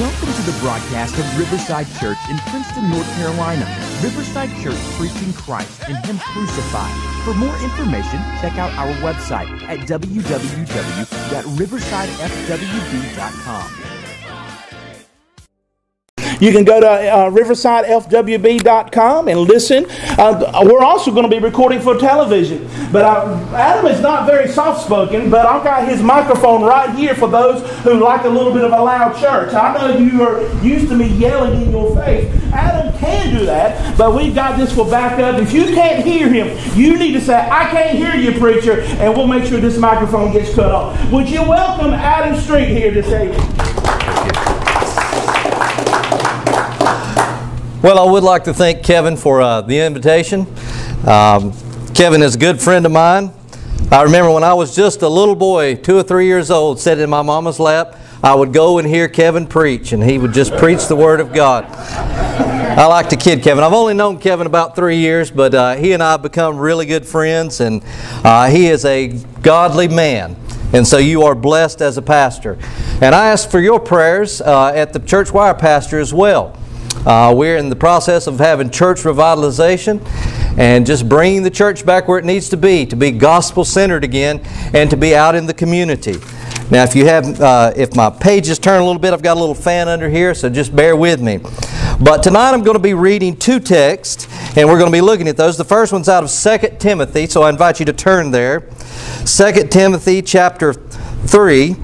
Welcome to the broadcast of Riverside Church in Princeton, North Carolina. Riverside Church, preaching Christ and Him crucified. For more information, check out our website at www.riversidefwb.com. You can go to riversidefwb.com and listen. We're also going to be recording for television. But Adam is not very soft-spoken, but I've got his microphone right here for those who like a little bit of a loud church. I know you are used to me yelling in your face. Adam can do that, but we've got this for backup. If you can't hear him, you need to say, I can't hear you, preacher, and we'll make sure this microphone gets cut off. Would you welcome Adam Street here this evening? Well, I would like to thank Kevin for the invitation. Kevin is a good friend of mine. I remember when I was just a little boy, 2 or 3 years old, sitting in my mama's lap, I would go and hear Kevin preach, and he would just preach the Word of God. I like to kid Kevin. I've only known Kevin about 3 years, but he and I have become really good friends, and he is a godly man. And so you are blessed as a pastor. And I ask for your prayers at the church where I pastor as well. We're in the process of having church revitalization and just bringing the church back where it needs to be gospel-centered again and to be out in the community. Now, if you have, if my pages turn a little bit, I've got a little fan under here, so just bear with me. But tonight I'm going to be reading two texts, and we're going to be looking at those. The first one's out of 2 Timothy, so I invite you to turn there. 2 Timothy chapter 3.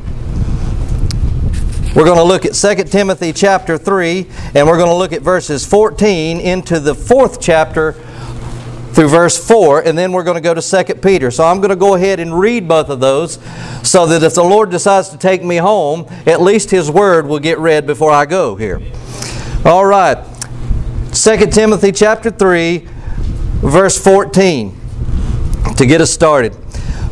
We're going to look at 2 Timothy chapter 3, and we're going to look at verses 14 into the 4th chapter through verse 4, and then we're going to go to 2 Peter. So I'm going to go ahead and read both of those so that if the Lord decides to take me home, at least His Word will get read before I go here. All right. 2 Timothy chapter 3, verse 14, to get us started.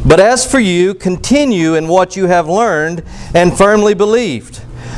But as for you, continue in what you have learned and firmly believed,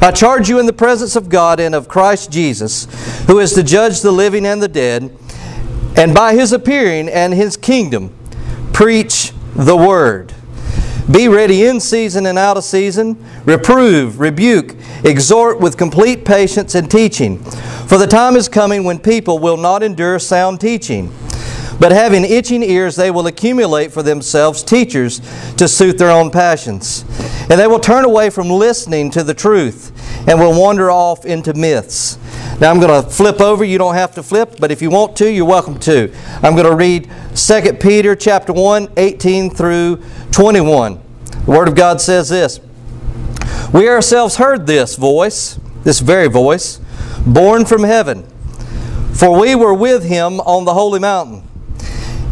I charge you in the presence of God and of Christ Jesus, who is to judge the living and the dead, and by His appearing and His kingdom, preach the Word. Be ready in season and out of season. Reprove, rebuke, exhort with complete patience and teaching. For the time is coming when people will not endure sound teaching, but having itching ears, they will accumulate for themselves teachers to suit their own passions. And they will turn away from listening to the truth and will wander off into myths. Now I'm going to flip over. You don't have to flip, but if you want to, you're welcome to. I'm going to read 2 Peter chapter 1, 18 through 21. The Word of God says this, we ourselves heard this voice, this very voice, born from heaven. For we were with Him on the holy mountain.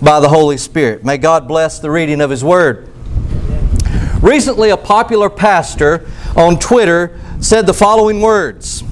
by the Holy Spirit. May God bless the reading of His Word. Recently, a popular pastor on Twitter said the following words,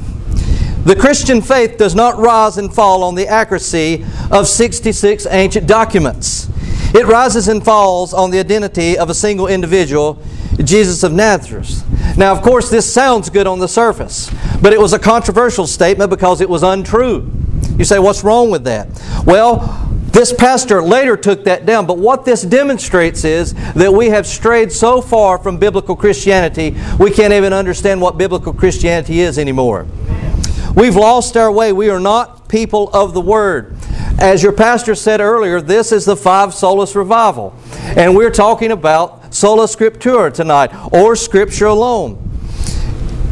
the Christian faith does not rise and fall on the accuracy of 66 ancient documents. It rises and falls on the identity of a single individual, Jesus of Nazareth. Now, of course, this sounds good on the surface, but it was a controversial statement because it was untrue. You say, what's wrong with that? Well, this pastor later took that down, but what this demonstrates is that we have strayed so far from biblical Christianity, we can't even understand what biblical Christianity is anymore. We've lost our way. We are not people of the Word. As your pastor said earlier, this is the Five Solas revival, and we're talking about sola scriptura tonight, or Scripture alone.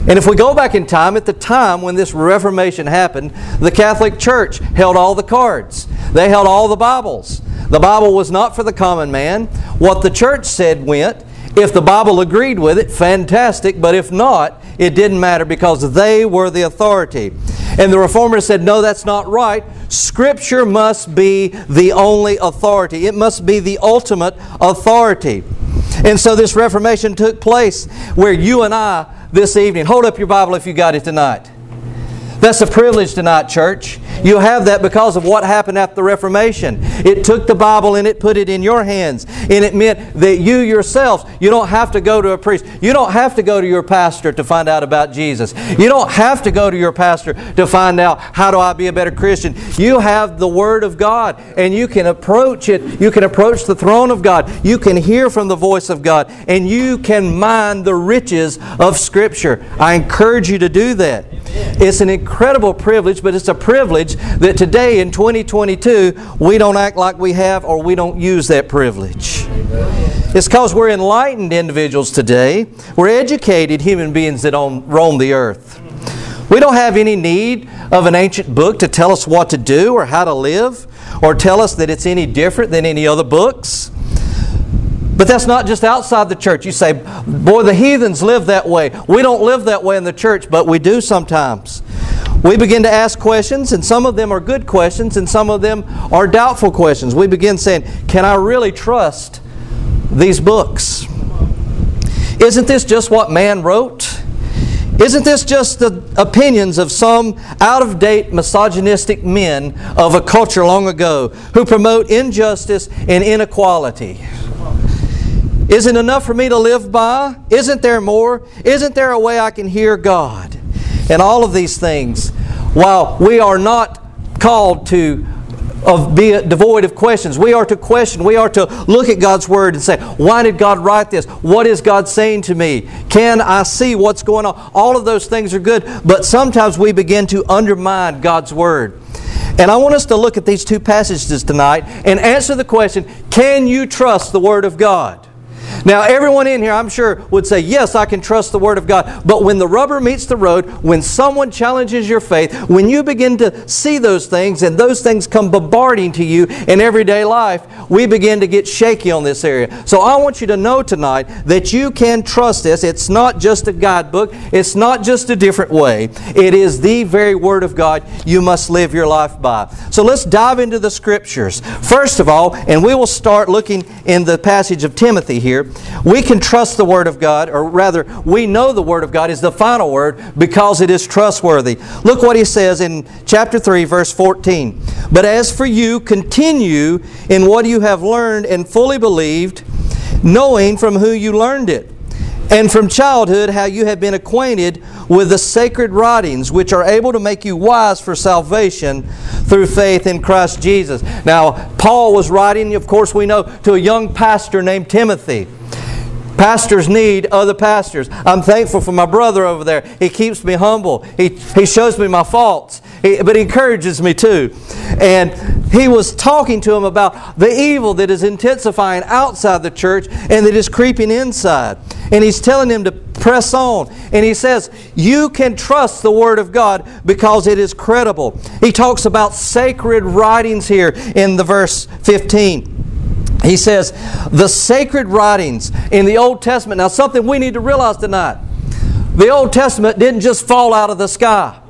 And if we go back in time, at the time when this Reformation happened, the Catholic Church held all the cards. They held all the Bibles. The Bible was not for the common man. What the church said went. If the Bible agreed with it, fantastic. But if not, it didn't matter because they were the authority. And the Reformers said, no, that's not right. Scripture must be the only authority. It must be the ultimate authority. And so this Reformation took place where you and I this evening, hold up your Bible if you got it tonight. That's a privilege tonight, church. You have that because of what happened after the Reformation. It took the Bible and it put it in your hands. And it meant that you yourselves, you don't have to go to a priest. You don't have to go to your pastor to find out about Jesus. You don't have to go to your pastor to find out, how do I be a better Christian? You have the Word of God and you can approach it. You can approach the throne of God. You can hear from the voice of God. And you can mine the riches of Scripture. I encourage you to do that. It's an incredible privilege, but it's a privilege that today in 2022 we don't act like we have, or we don't use that privilege. It's because we're enlightened individuals today. We're educated human beings that roam the earth. We don't have any need of an ancient book to tell us what to do or how to live, or tell us that it's any different than any other books. But that's not just outside the church. You say, boy, the heathens live that way. We don't live that way in the church, but we do sometimes. We begin to ask questions, and some of them are good questions, and some of them are doubtful questions. We begin saying, can I really trust these books? Isn't this just what man wrote? Isn't this just the opinions of some out-of-date misogynistic men of a culture long ago who promote injustice and inequality? Is it enough for me to live by? Isn't there more? Isn't there a way I can hear God? And all of these things, while we are not called to be devoid of questions, we are to question, we are to look at God's Word and say, why did God write this? What is God saying to me? Can I see what's going on? All of those things are good, but sometimes we begin to undermine God's Word. And I want us to look at these two passages tonight and answer the question, can you trust the Word of God? Now, everyone in here, I'm sure, would say, yes, I can trust the Word of God. But when the rubber meets the road, when someone challenges your faith, when you begin to see those things and those things come bombarding to you in everyday life, we begin to get shaky on this area. So I want you to know tonight that you can trust this. It's not just a guidebook. It's not just a different way. It is the very Word of God you must live your life by. So let's dive into the Scriptures. First of all, and we will start looking in the passage of Timothy here. We can trust the Word of God, or rather, we know the Word of God is the final Word because it is trustworthy. Look what he says in chapter 3, verse 14. But as for you, continue in what you have learned and fully believed, knowing from who you learned it, and from childhood how you have been acquainted with the sacred writings, which are able to make you wise for salvation through faith in Christ Jesus. Now, Paul was writing, of course we know, to a young pastor named Timothy. Pastors need other pastors. I'm thankful for my brother over there. He keeps me humble. He shows me my faults, but he encourages me too. And he was talking to him about the evil that is intensifying outside the church and that is creeping inside. And he's telling him to press on. And he says, you can trust the Word of God because it is credible. He talks about sacred writings here in the verse 15. He says, the sacred writings in the Old Testament. Now, something we need to realize tonight. The Old Testament didn't just fall out of the sky.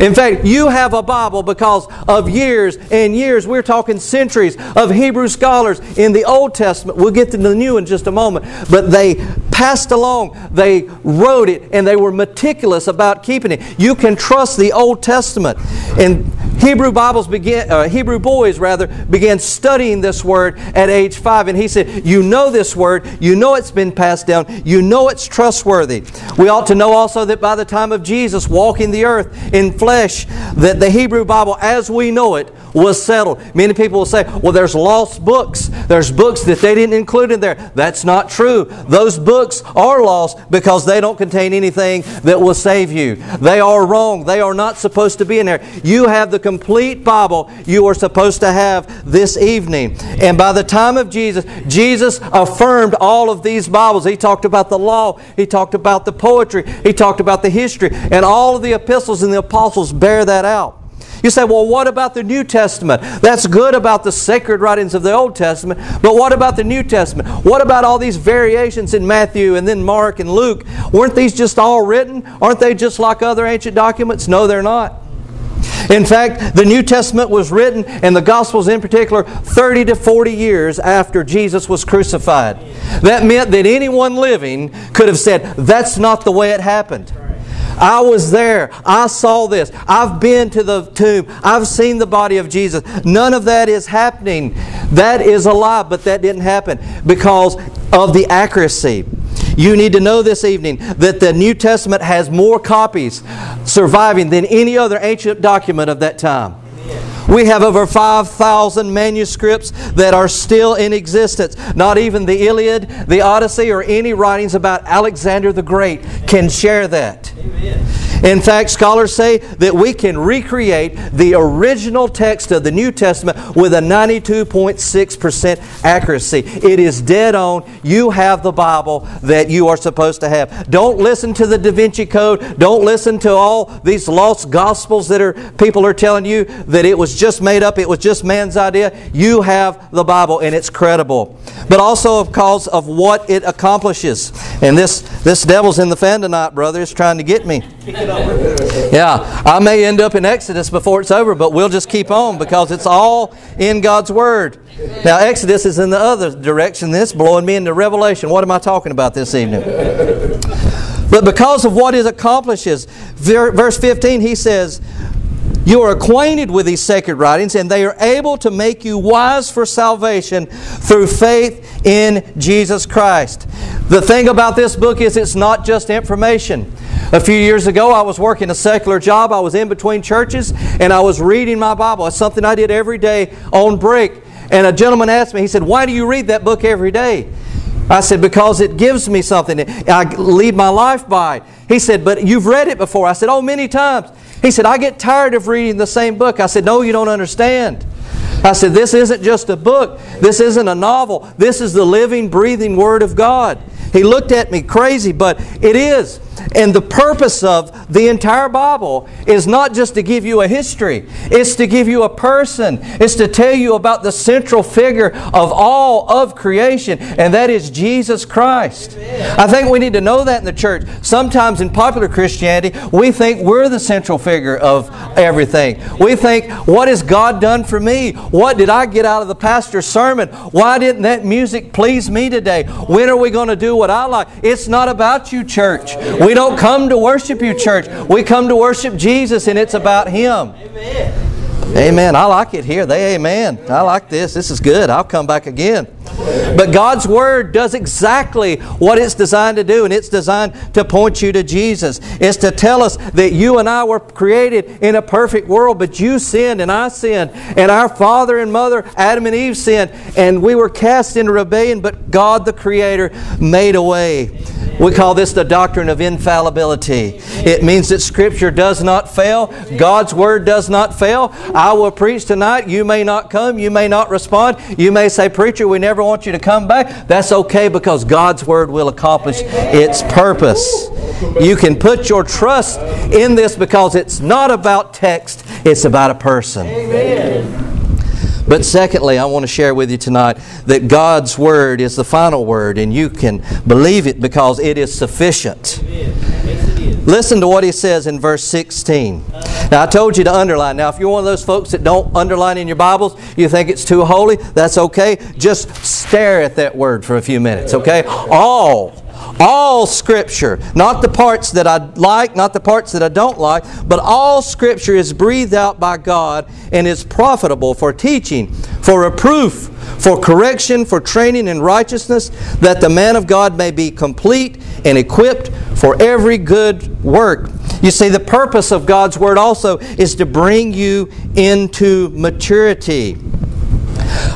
In fact, you have a Bible because of years and years, we're talking centuries of Hebrew scholars in the Old Testament. We'll get to the new in just a moment. But they passed along, they wrote it, and they were meticulous about keeping it. You can trust the Old Testament. And Hebrew boys began studying this Word at age 5. And he said, you know this Word, you know it's been passed down, you know it's trustworthy. We ought to know also that by the time of Jesus walking the earth in flesh, that the Hebrew Bible as we know it was settled. Many people will say, well, there's lost books. There's books that they didn't include in there. That's not true. Those books are lost because they don't contain anything that will save you. They are wrong. They are not supposed to be in there. You have the complete Bible you are supposed to have this evening. And by the time of Jesus, Jesus affirmed all of these Bibles. He talked about the law. He talked about the poetry. He talked about the history. And all of the epistles and the apostles bear that out. You say, well, what about the New Testament? That's good about the sacred writings of the Old Testament, but what about the New Testament? What about all these variations in Matthew and then Mark and Luke? Weren't these just all written? Aren't they just like other ancient documents? No, they're not. In fact, the New Testament was written, and the Gospels in particular, 30 to 40 years after Jesus was crucified. That meant that anyone living could have said, that's not the way it happened. I was there. I saw this. I've been to the tomb. I've seen the body of Jesus. None of that is happening. That is a lie, but that didn't happen because of the accuracy. You need to know this evening that the New Testament has more copies surviving than any other ancient document of that time. We have over 5,000 manuscripts that are still in existence. Not even the Iliad, the Odyssey, or any writings about Alexander the Great can share that. Amen. In fact, scholars say that we can recreate the original text of the New Testament with a 92.6% accuracy. It is dead on. You have the Bible that you are supposed to have. Don't listen to the Da Vinci Code. Don't listen to all these lost gospels that people are telling you that it was just made up. It was just man's idea. You have the Bible and it's credible. But also because of what it accomplishes. And this devil's in the fan tonight, brother. It's trying to get me. Yeah, I may end up in Exodus before it's over, but we'll just keep on because it's all in God's Word. Now, Exodus is in the other direction. This blowing me into Revelation. What am I talking about this evening? But because of what it accomplishes, verse 15, he says, you are acquainted with these sacred writings, and they are able to make you wise for salvation through faith in Jesus Christ. The thing about this book is it's not just information. A few years ago, I was working a secular job. I was in between churches, and I was reading my Bible. It's something I did every day on break. And a gentleman asked me, he said, why do you read that book every day? I said, because it gives me something. I lead my life by it. He said, but you've read it before. I said, oh, many times. He said, I get tired of reading the same book. I said, no, you don't understand. I said, this isn't just a book. This isn't a novel. This is the living, breathing Word of God. He looked at me crazy, but it is. And the purpose of the entire Bible is not just to give you a history. It's to give you a person. It's to tell you about the central figure of all of creation, and that is Jesus Christ. Amen. I think we need to know that in the church. Sometimes in popular Christianity, we think we're the central figure of everything. We think, what has God done for me? What did I get out of the pastor's sermon? Why didn't that music please me today? When are we going to do what I like? It's not about you, church. We don't come to worship you, church. We come to worship Jesus, and it's about Him. Amen. Amen. I like it here. They amen. I like this. This is good. I'll come back again. But God's Word does exactly what it's designed to do, and it's designed to point you to Jesus. It's to tell us that you and I were created in a perfect world, but you sinned and I sinned, and our father and mother, Adam and Eve, sinned, and we were cast into rebellion, but God the Creator made a way. We call this the doctrine of infallibility. It means that Scripture does not fail. God's Word does not fail. I will preach tonight. You may not come. You may not respond. You may say, preacher, we never want you to come back. That's okay because God's Word will accomplish its purpose. You can put your trust in this because it's not about text. It's about a person. Amen. But secondly, I want to share with you tonight that God's Word is the final word, and you can believe it because it is sufficient. Listen to what he says in verse 16. Now, I told you to underline. Now, if you're one of those folks that don't underline in your Bibles, you think it's too holy, that's okay. Just stare at that word for a few minutes, okay? All Scripture, not the parts that I like, not the parts that I don't like, but all Scripture is breathed out by God and is profitable for teaching, for reproof, for correction, for training in righteousness, that the man of God may be complete and equipped for every good work. You see, the purpose of God's Word also is to bring you into maturity.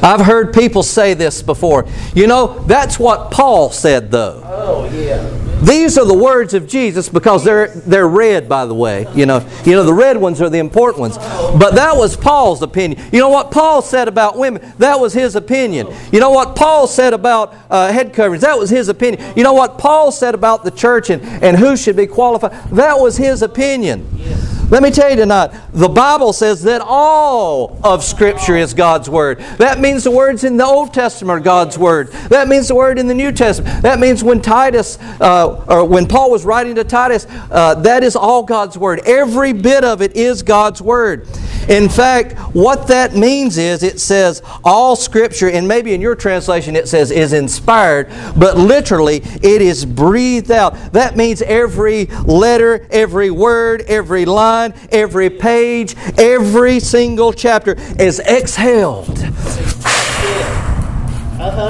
I've heard people say this before. You know, that's what Paul said, though. Oh, yeah. These are the words of Jesus because they're red, by the way. You know the red ones are the important ones. But that was Paul's opinion. You know what Paul said about women? That was his opinion. You know what Paul said about head coverings? That was his opinion. You know what Paul said about the church and who should be qualified? That was his opinion. Yes. Let me tell you tonight, the Bible says that all of Scripture is God's Word. That means the words in the Old Testament are God's Word. That means the word in the New Testament. That means when Paul was writing to Titus, that is all God's Word. Every bit of it is God's Word. In fact, what that means is it says all Scripture, and maybe in your translation it says is inspired, but literally it is breathed out. That means every letter, every word, every line, every page, every single chapter is exhaled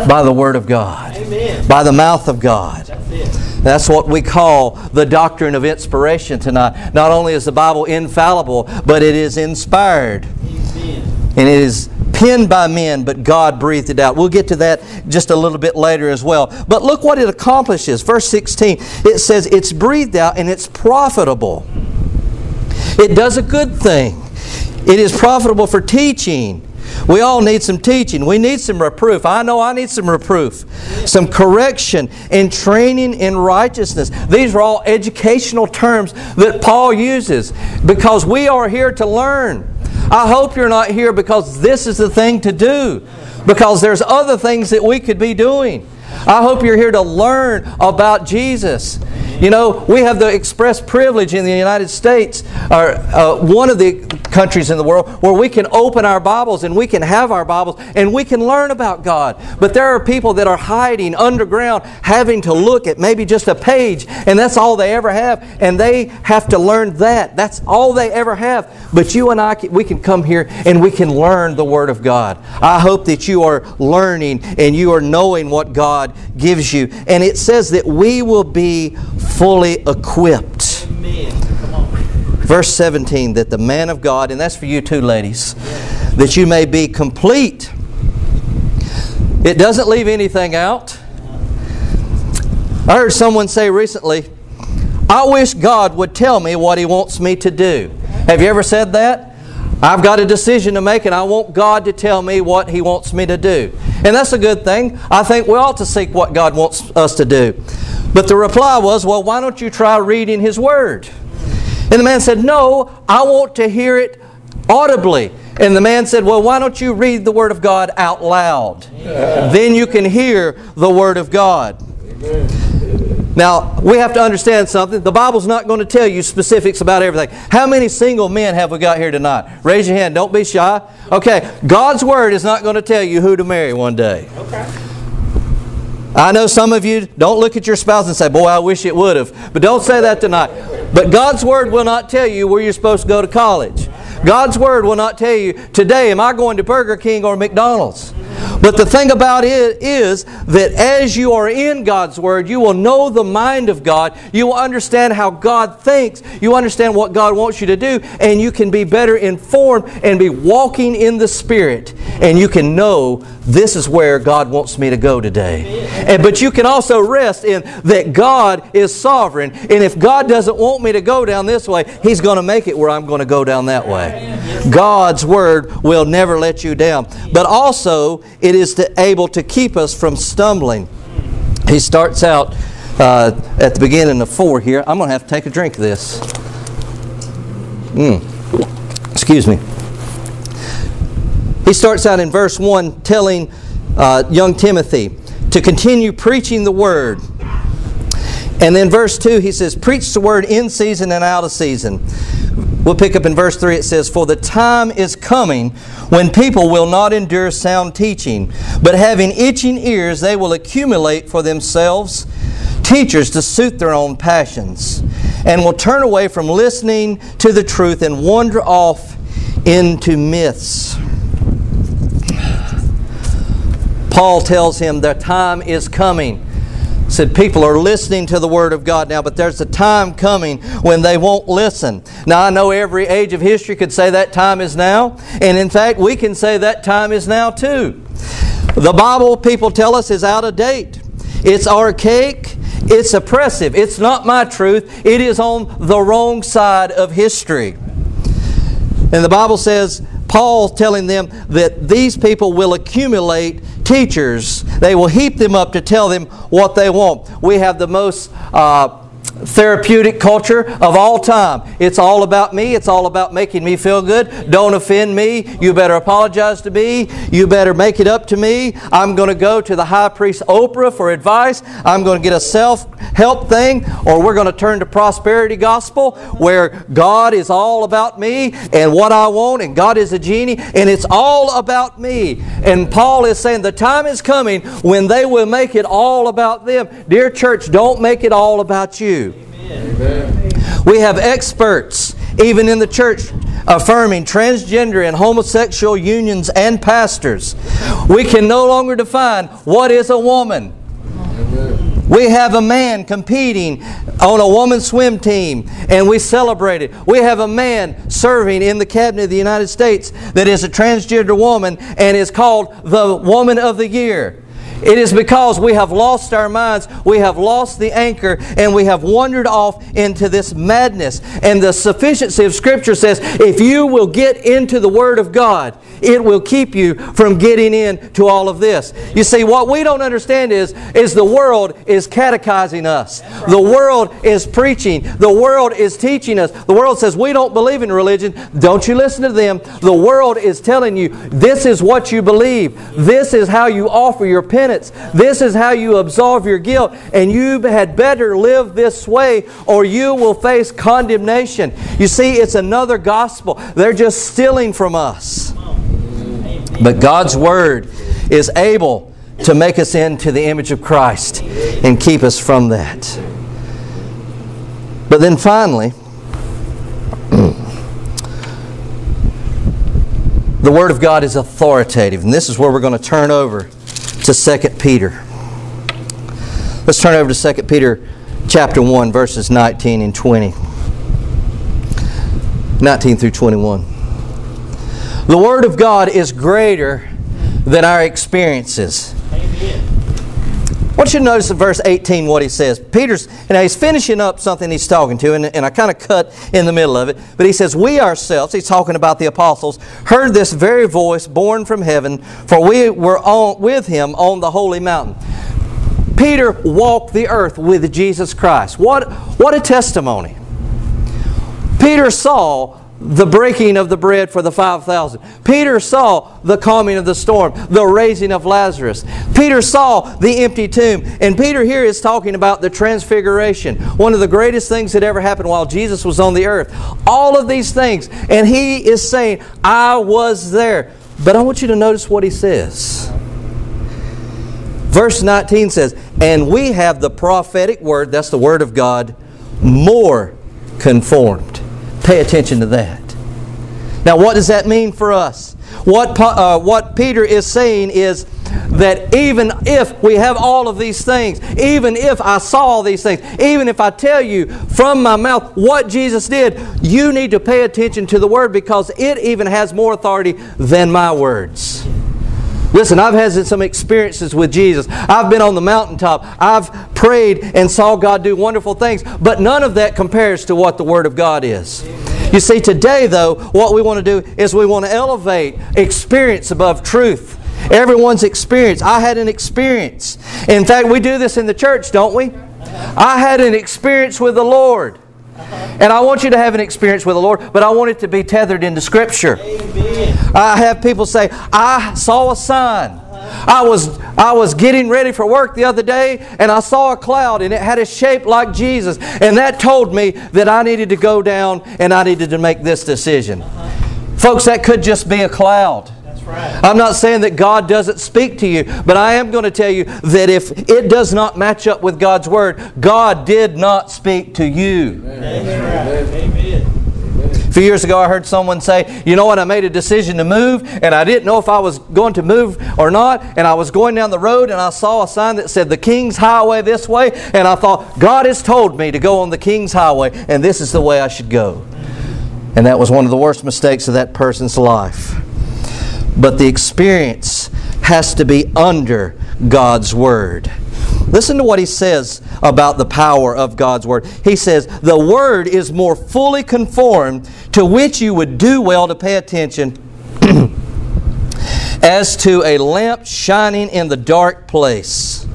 by the Word of God, amen, by the mouth of God. That's what we call the doctrine of inspiration tonight. Not only is the Bible infallible, but it is inspired. Amen. And it is penned by men, but God breathed it out. We'll get to that just a little bit later as well. But look what it accomplishes. Verse 16, it says it's breathed out and it's profitable. It does a good thing. It is profitable for teaching. We all need some teaching. We need some reproof. I know I need some reproof. Some correction and training in righteousness. These are all educational terms that Paul uses because we are here to learn. I hope you're not here because this is the thing to do, because there's other things that we could be doing. I hope you're here to learn about Jesus. You know, we have the express privilege in the United States, or one of the countries in the world, where we can open our Bibles and we can have our Bibles and we can learn about God. But there are people that are hiding underground, having to look at maybe just a page, and that's all they ever have. And they have to learn that. That's all they ever have. But you and I, we can come here and we can learn the Word of God. I hope that you are learning and you are knowing what God gives you. And it says that we will be fully equipped. Amen. Come on. Verse 17, that the man of God, and that's for you too, ladies, yes, that you may be complete. It doesn't leave anything out. I heard someone say recently, I wish God would tell me what He wants me to do. Have you ever said that? I've got a decision to make and I want God to tell me what He wants me to do. And that's a good thing. I think we ought to seek what God wants us to do. But the reply was, well, why don't you try reading His Word? And the man said, no, I want to hear it audibly. And the man said, well, why don't you read the Word of God out loud? Yeah. Then you can hear the Word of God. Amen. Now, we have to understand something. The Bible's not going to tell you specifics about everything. How many single men have we got here tonight? Raise your hand. Don't be shy. Okay. God's Word is not going to tell you who to marry one day. Okay. I know some of you don't look at your spouse and say, boy, I wish it would have. But don't say that tonight. But God's Word will not tell you where you're supposed to go to college. God's Word will not tell you, today am I going to Burger King or McDonald's? But the thing about it is that as you are in God's Word, you will know the mind of God. You will understand how God thinks. You understand what God wants you to do. And you can be better informed and be walking in the Spirit. And you can know this is where God wants me to go today. And, but you can also rest in that God is sovereign. And if God doesn't want me to go down this way, He's going to make it where I'm going to go down that way. God's Word will never let you down. But also, it is able to keep us from stumbling. He starts out at the beginning of 4 here. I'm going to have to take a drink of this. Excuse me. He starts out in verse 1 telling young Timothy to continue preaching the Word. And then verse 2, he says, preach the Word in season and out of season. We'll pick up in verse 3, it says, for the time is coming when people will not endure sound teaching, but having itching ears they will accumulate for themselves teachers to suit their own passions, and will turn away from listening to the truth and wander off into myths. Paul tells him the time is coming. said people are listening to the Word of God now, but there's a time coming when they won't listen. Now, I know every age of history could say that time is now. And in fact, we can say that time is now too. The Bible, people tell us, is out of date. It's archaic. It's oppressive. It's not my truth. It is on the wrong side of history. And the Bible says, Paul's telling them that these people will accumulate teachers. They will heap them up to tell them what they want. We have the most therapeutic culture of all time. It's all about me. It's all about making me feel good. Don't offend me. You better apologize to me. You better make it up to me. I'm going to go to the high priest Oprah for advice. I'm going to get a self-help thing, or we're going to turn to prosperity gospel where God is all about me and what I want, and God is a genie and it's all about me. And Paul is saying the time is coming when they will make it all about them. Dear church, don't make it all about you. Amen. We have experts, even in the church, affirming transgender and homosexual unions and pastors. We can no longer define what is a woman. Amen. We have a man competing on a woman's swim team, and we celebrate it. We have a man serving in the cabinet of the United States that is a transgender woman and is called the Woman of the Year. It is because we have lost our minds, we have lost the anchor, and we have wandered off into this madness. And the sufficiency of Scripture says, if you will get into the Word of God, it will keep you from getting into all of this. You see, what we don't understand is the world is catechizing us. The world is preaching. The world is teaching us. The world says, we don't believe in religion. Don't you listen to them. The world is telling you, this is what you believe. This is how you offer your penance. This is how you absolve your guilt, and you had better live this way or you will face condemnation. You see, it's another gospel. They're just stealing from us. But God's Word is able to make us into the image of Christ and keep us from that. But then finally, the Word of God is authoritative, and this is where we're going to turn over to 2 Peter. Let's turn over to 2 Peter chapter 1, verses 19 and 20. 19 through 21. The Word of God is greater than our experiences. Amen. I want you to notice in verse 18 what he says. Peter's, and he's finishing up something he's talking to, and I kind of cut in the middle of it. But he says, we ourselves, he's talking about the apostles, heard this very voice born from heaven, for we were with him on the holy mountain. Peter walked the earth with Jesus Christ. What a testimony. Peter saw the breaking of the bread for the 5,000. Peter saw the calming of the storm, the raising of Lazarus. Peter saw the empty tomb. And Peter here is talking about the transfiguration, one of the greatest things that ever happened while Jesus was on the earth. All of these things. And he is saying, I was there. But I want you to notice what he says. Verse 19 says, and we have the prophetic word, that's the Word of God, more conformed. Pay attention to that. Now, what does that mean for us? What Peter is saying is that even if we have all of these things, even if I saw all these things, even if I tell you from my mouth what Jesus did, you need to pay attention to the Word because it even has more authority than my words. Listen, I've had some experiences with Jesus. I've been on the mountaintop. I've prayed and saw God do wonderful things. But none of that compares to what the Word of God is. You see, today, though, what we want to do is we want to elevate experience above truth. Everyone's experience. I had an experience. In fact, we do this in the church, don't we? I had an experience with the Lord. And I want you to have an experience with the Lord, but I want it to be tethered into Scripture. Amen. I have people say, I saw a sign. I was getting ready for work the other day, and I saw a cloud, and it had a shape like Jesus. And that told me that I needed to go down, and I needed to make this decision. Folks, that could just be a cloud. I'm not saying that God doesn't speak to you, but I am going to tell you that if it does not match up with God's Word, God did not speak to you. Amen. Amen. A few years ago I heard someone say, you know what, I made a decision to move and I didn't know if I was going to move or not, and I was going down the road and I saw a sign that said the King's Highway this way, and I thought, God has told me to go on the King's Highway and this is the way I should go. And that was one of the worst mistakes of that person's life. But the experience has to be under God's Word. Listen to what he says about the power of God's Word. He says, the Word is more fully conformed, to which you would do well to pay attention as to a lamp shining in the dark place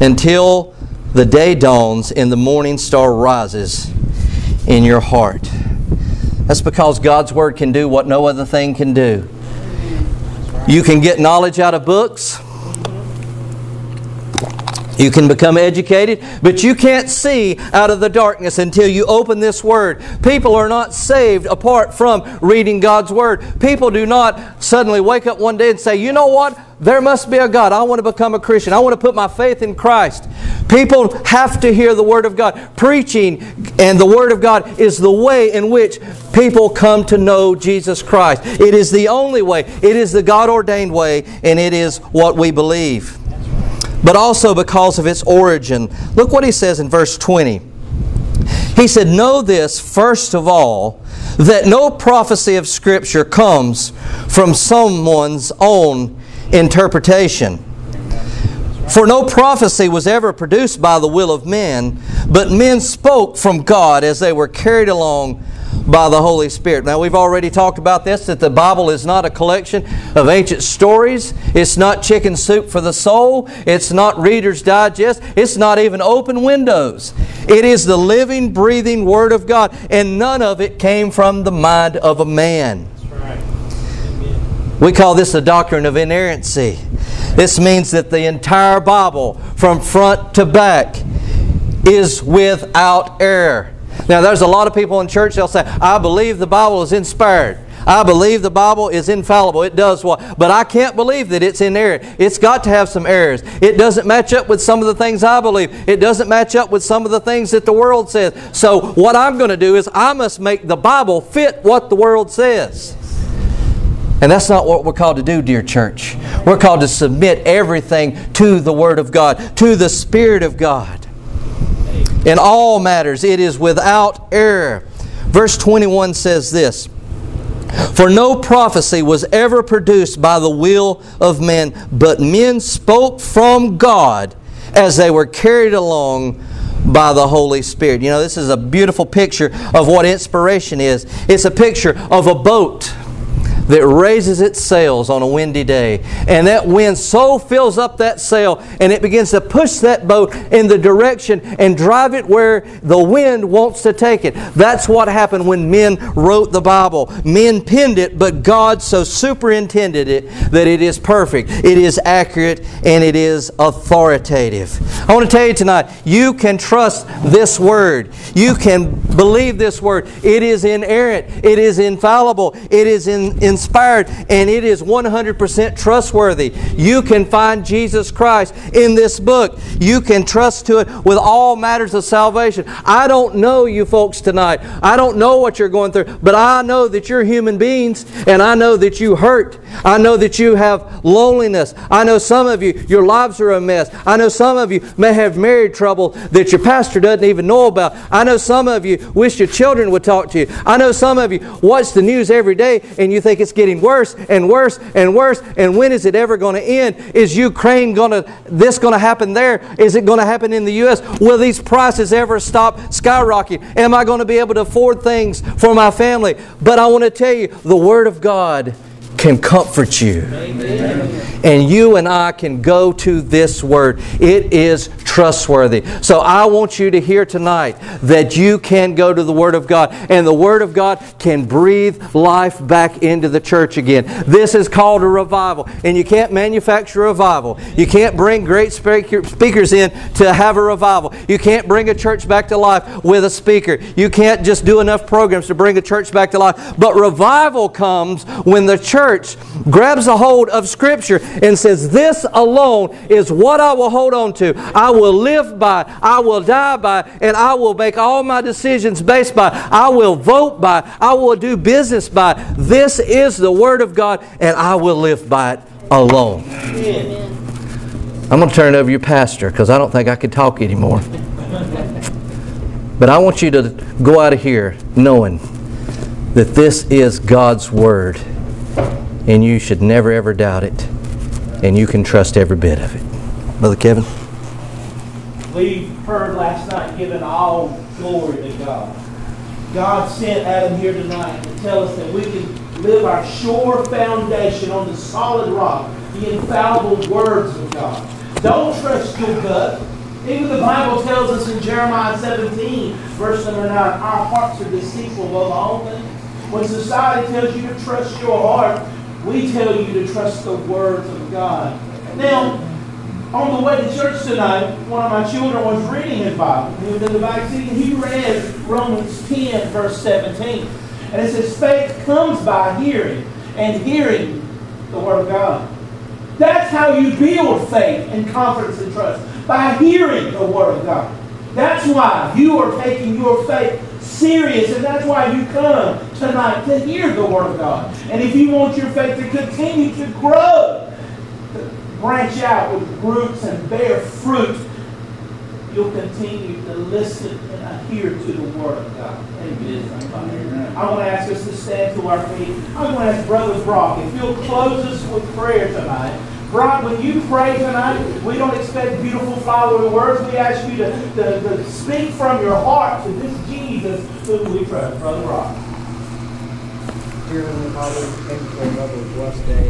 until the day dawns and the morning star rises in your heart. That's because God's Word can do what no other thing can do. You can get knowledge out of books. You can become educated, but you can't see out of the darkness until you open this Word. People are not saved apart from reading God's Word. People do not suddenly wake up one day and say, you know what? There must be a God. I want to become a Christian. I want to put my faith in Christ. People have to hear the Word of God. Preaching and the Word of God is the way in which people come to know Jesus Christ. It is the only way. It is the God-ordained way, and it is what we believe. But also because of its origin. Look what he says in verse 20. He said, know this first of all, that no prophecy of Scripture comes from someone's own interpretation. For no prophecy was ever produced by the will of men, but men spoke from God as they were carried along by the Holy Spirit. Now we've already talked about this, that the Bible is not a collection of ancient stories. It's not chicken soup for the soul. It's not Reader's Digest. It's not even Open Windows. It is the living, breathing Word of God, and none of it came from the mind of a man. That's right. Amen. We call this the doctrine of inerrancy. This means that the entire Bible, from front to back, is without error. Now, there's a lot of people in church, they'll say, I believe the Bible is inspired. I believe the Bible is infallible. It does what? But I can't believe that it's inerrant. It's got to have some errors. It doesn't match up with some of the things I believe. It doesn't match up with some of the things that the world says. So what I'm going to do is I must make the Bible fit what the world says. And that's not what we're called to do, dear church. We're called to submit everything to the Word of God, to the Spirit of God. In all matters, it is without error. Verse 21 says this, for no prophecy was ever produced by the will of men, but men spoke from God as they were carried along by the Holy Spirit. You know, this is a beautiful picture of what inspiration is. It's a picture of a boat that raises its sails on a windy day. And that wind so fills up that sail and it begins to push that boat in the direction and drive it where the wind wants to take it. That's what happened when men wrote the Bible. Men penned it, but God so superintended it that it is perfect, it is accurate, and it is authoritative. I want to tell you tonight, you can trust this Word. You can believe this Word. It is inerrant. It is infallible. It is inspired, and it is 100% trustworthy. You can find Jesus Christ in this book. You can trust to it with all matters of salvation. I don't know you folks tonight. I don't know what you're going through, but I know that you're human beings, and I know that you hurt. I know that you have loneliness. I know some of you, your lives are a mess. I know some of you may have married trouble that your pastor doesn't even know about. I know some of you wish your children would talk to you. I know some of you watch the news every day and you think it's getting worse and worse and worse, and when is it ever going to end? Is Ukraine going to happen there? Is it going to happen in the U.S.? Will these prices ever stop skyrocketing? Am I going to be able to afford things for my family? But I want to tell you, the Word of God can comfort you. Amen. And you and I can go to this Word. It is trustworthy. So I want you to hear tonight that you can go to the Word of God, and the Word of God can breathe life back into the church again. This is called a revival, and you can't manufacture a revival. You can't bring great speakers in to have a revival. You can't bring a church back to life with a speaker. You can't just do enough programs to bring a church back to life. But revival comes when the church grabs a hold of Scripture and says, this alone is what I will hold on to. I will will live by, I will die by, and I will make all my decisions based by, I will vote by, I will do business by. This is the Word of God, and I will live by it alone. Amen. I'm going to turn over your pastor because I don't think I can talk anymore. But I want you to go out of here knowing that this is God's Word, and you should never ever doubt it, and you can trust every bit of it. Brother Kevin? We heard last night, giving all glory to God. God sent Adam here tonight to tell us that we can live our sure foundation on the solid rock, the infallible words of God. Don't trust your gut. Even the Bible tells us in Jeremiah 17, verse number 9, our hearts are deceitful above all things. When society tells you to trust your heart, we tell you to trust the words of God. Now, on the way to church tonight, one of my children was reading his Bible. He was in the back seat and he read Romans 10, verse 17. And it says, faith comes by hearing, and hearing the Word of God. That's how you build faith and confidence and trust. By hearing the Word of God. That's why you are taking your faith serious, and that's why you come tonight to hear the Word of God. And if you want your faith to continue to grow, to branch out with roots and bear fruit, you'll continue to listen and adhere to the Word of God. Amen. I want to ask us to stand to our feet. I'm going to ask Brother Brock if you'll close us with prayer tonight. Brock, when you pray tonight, we don't expect beautiful flowery words. We ask you to speak from your heart to this Jesus whom we trust. Brother Brock. Dear Heavenly Father, thank you for another blessed day.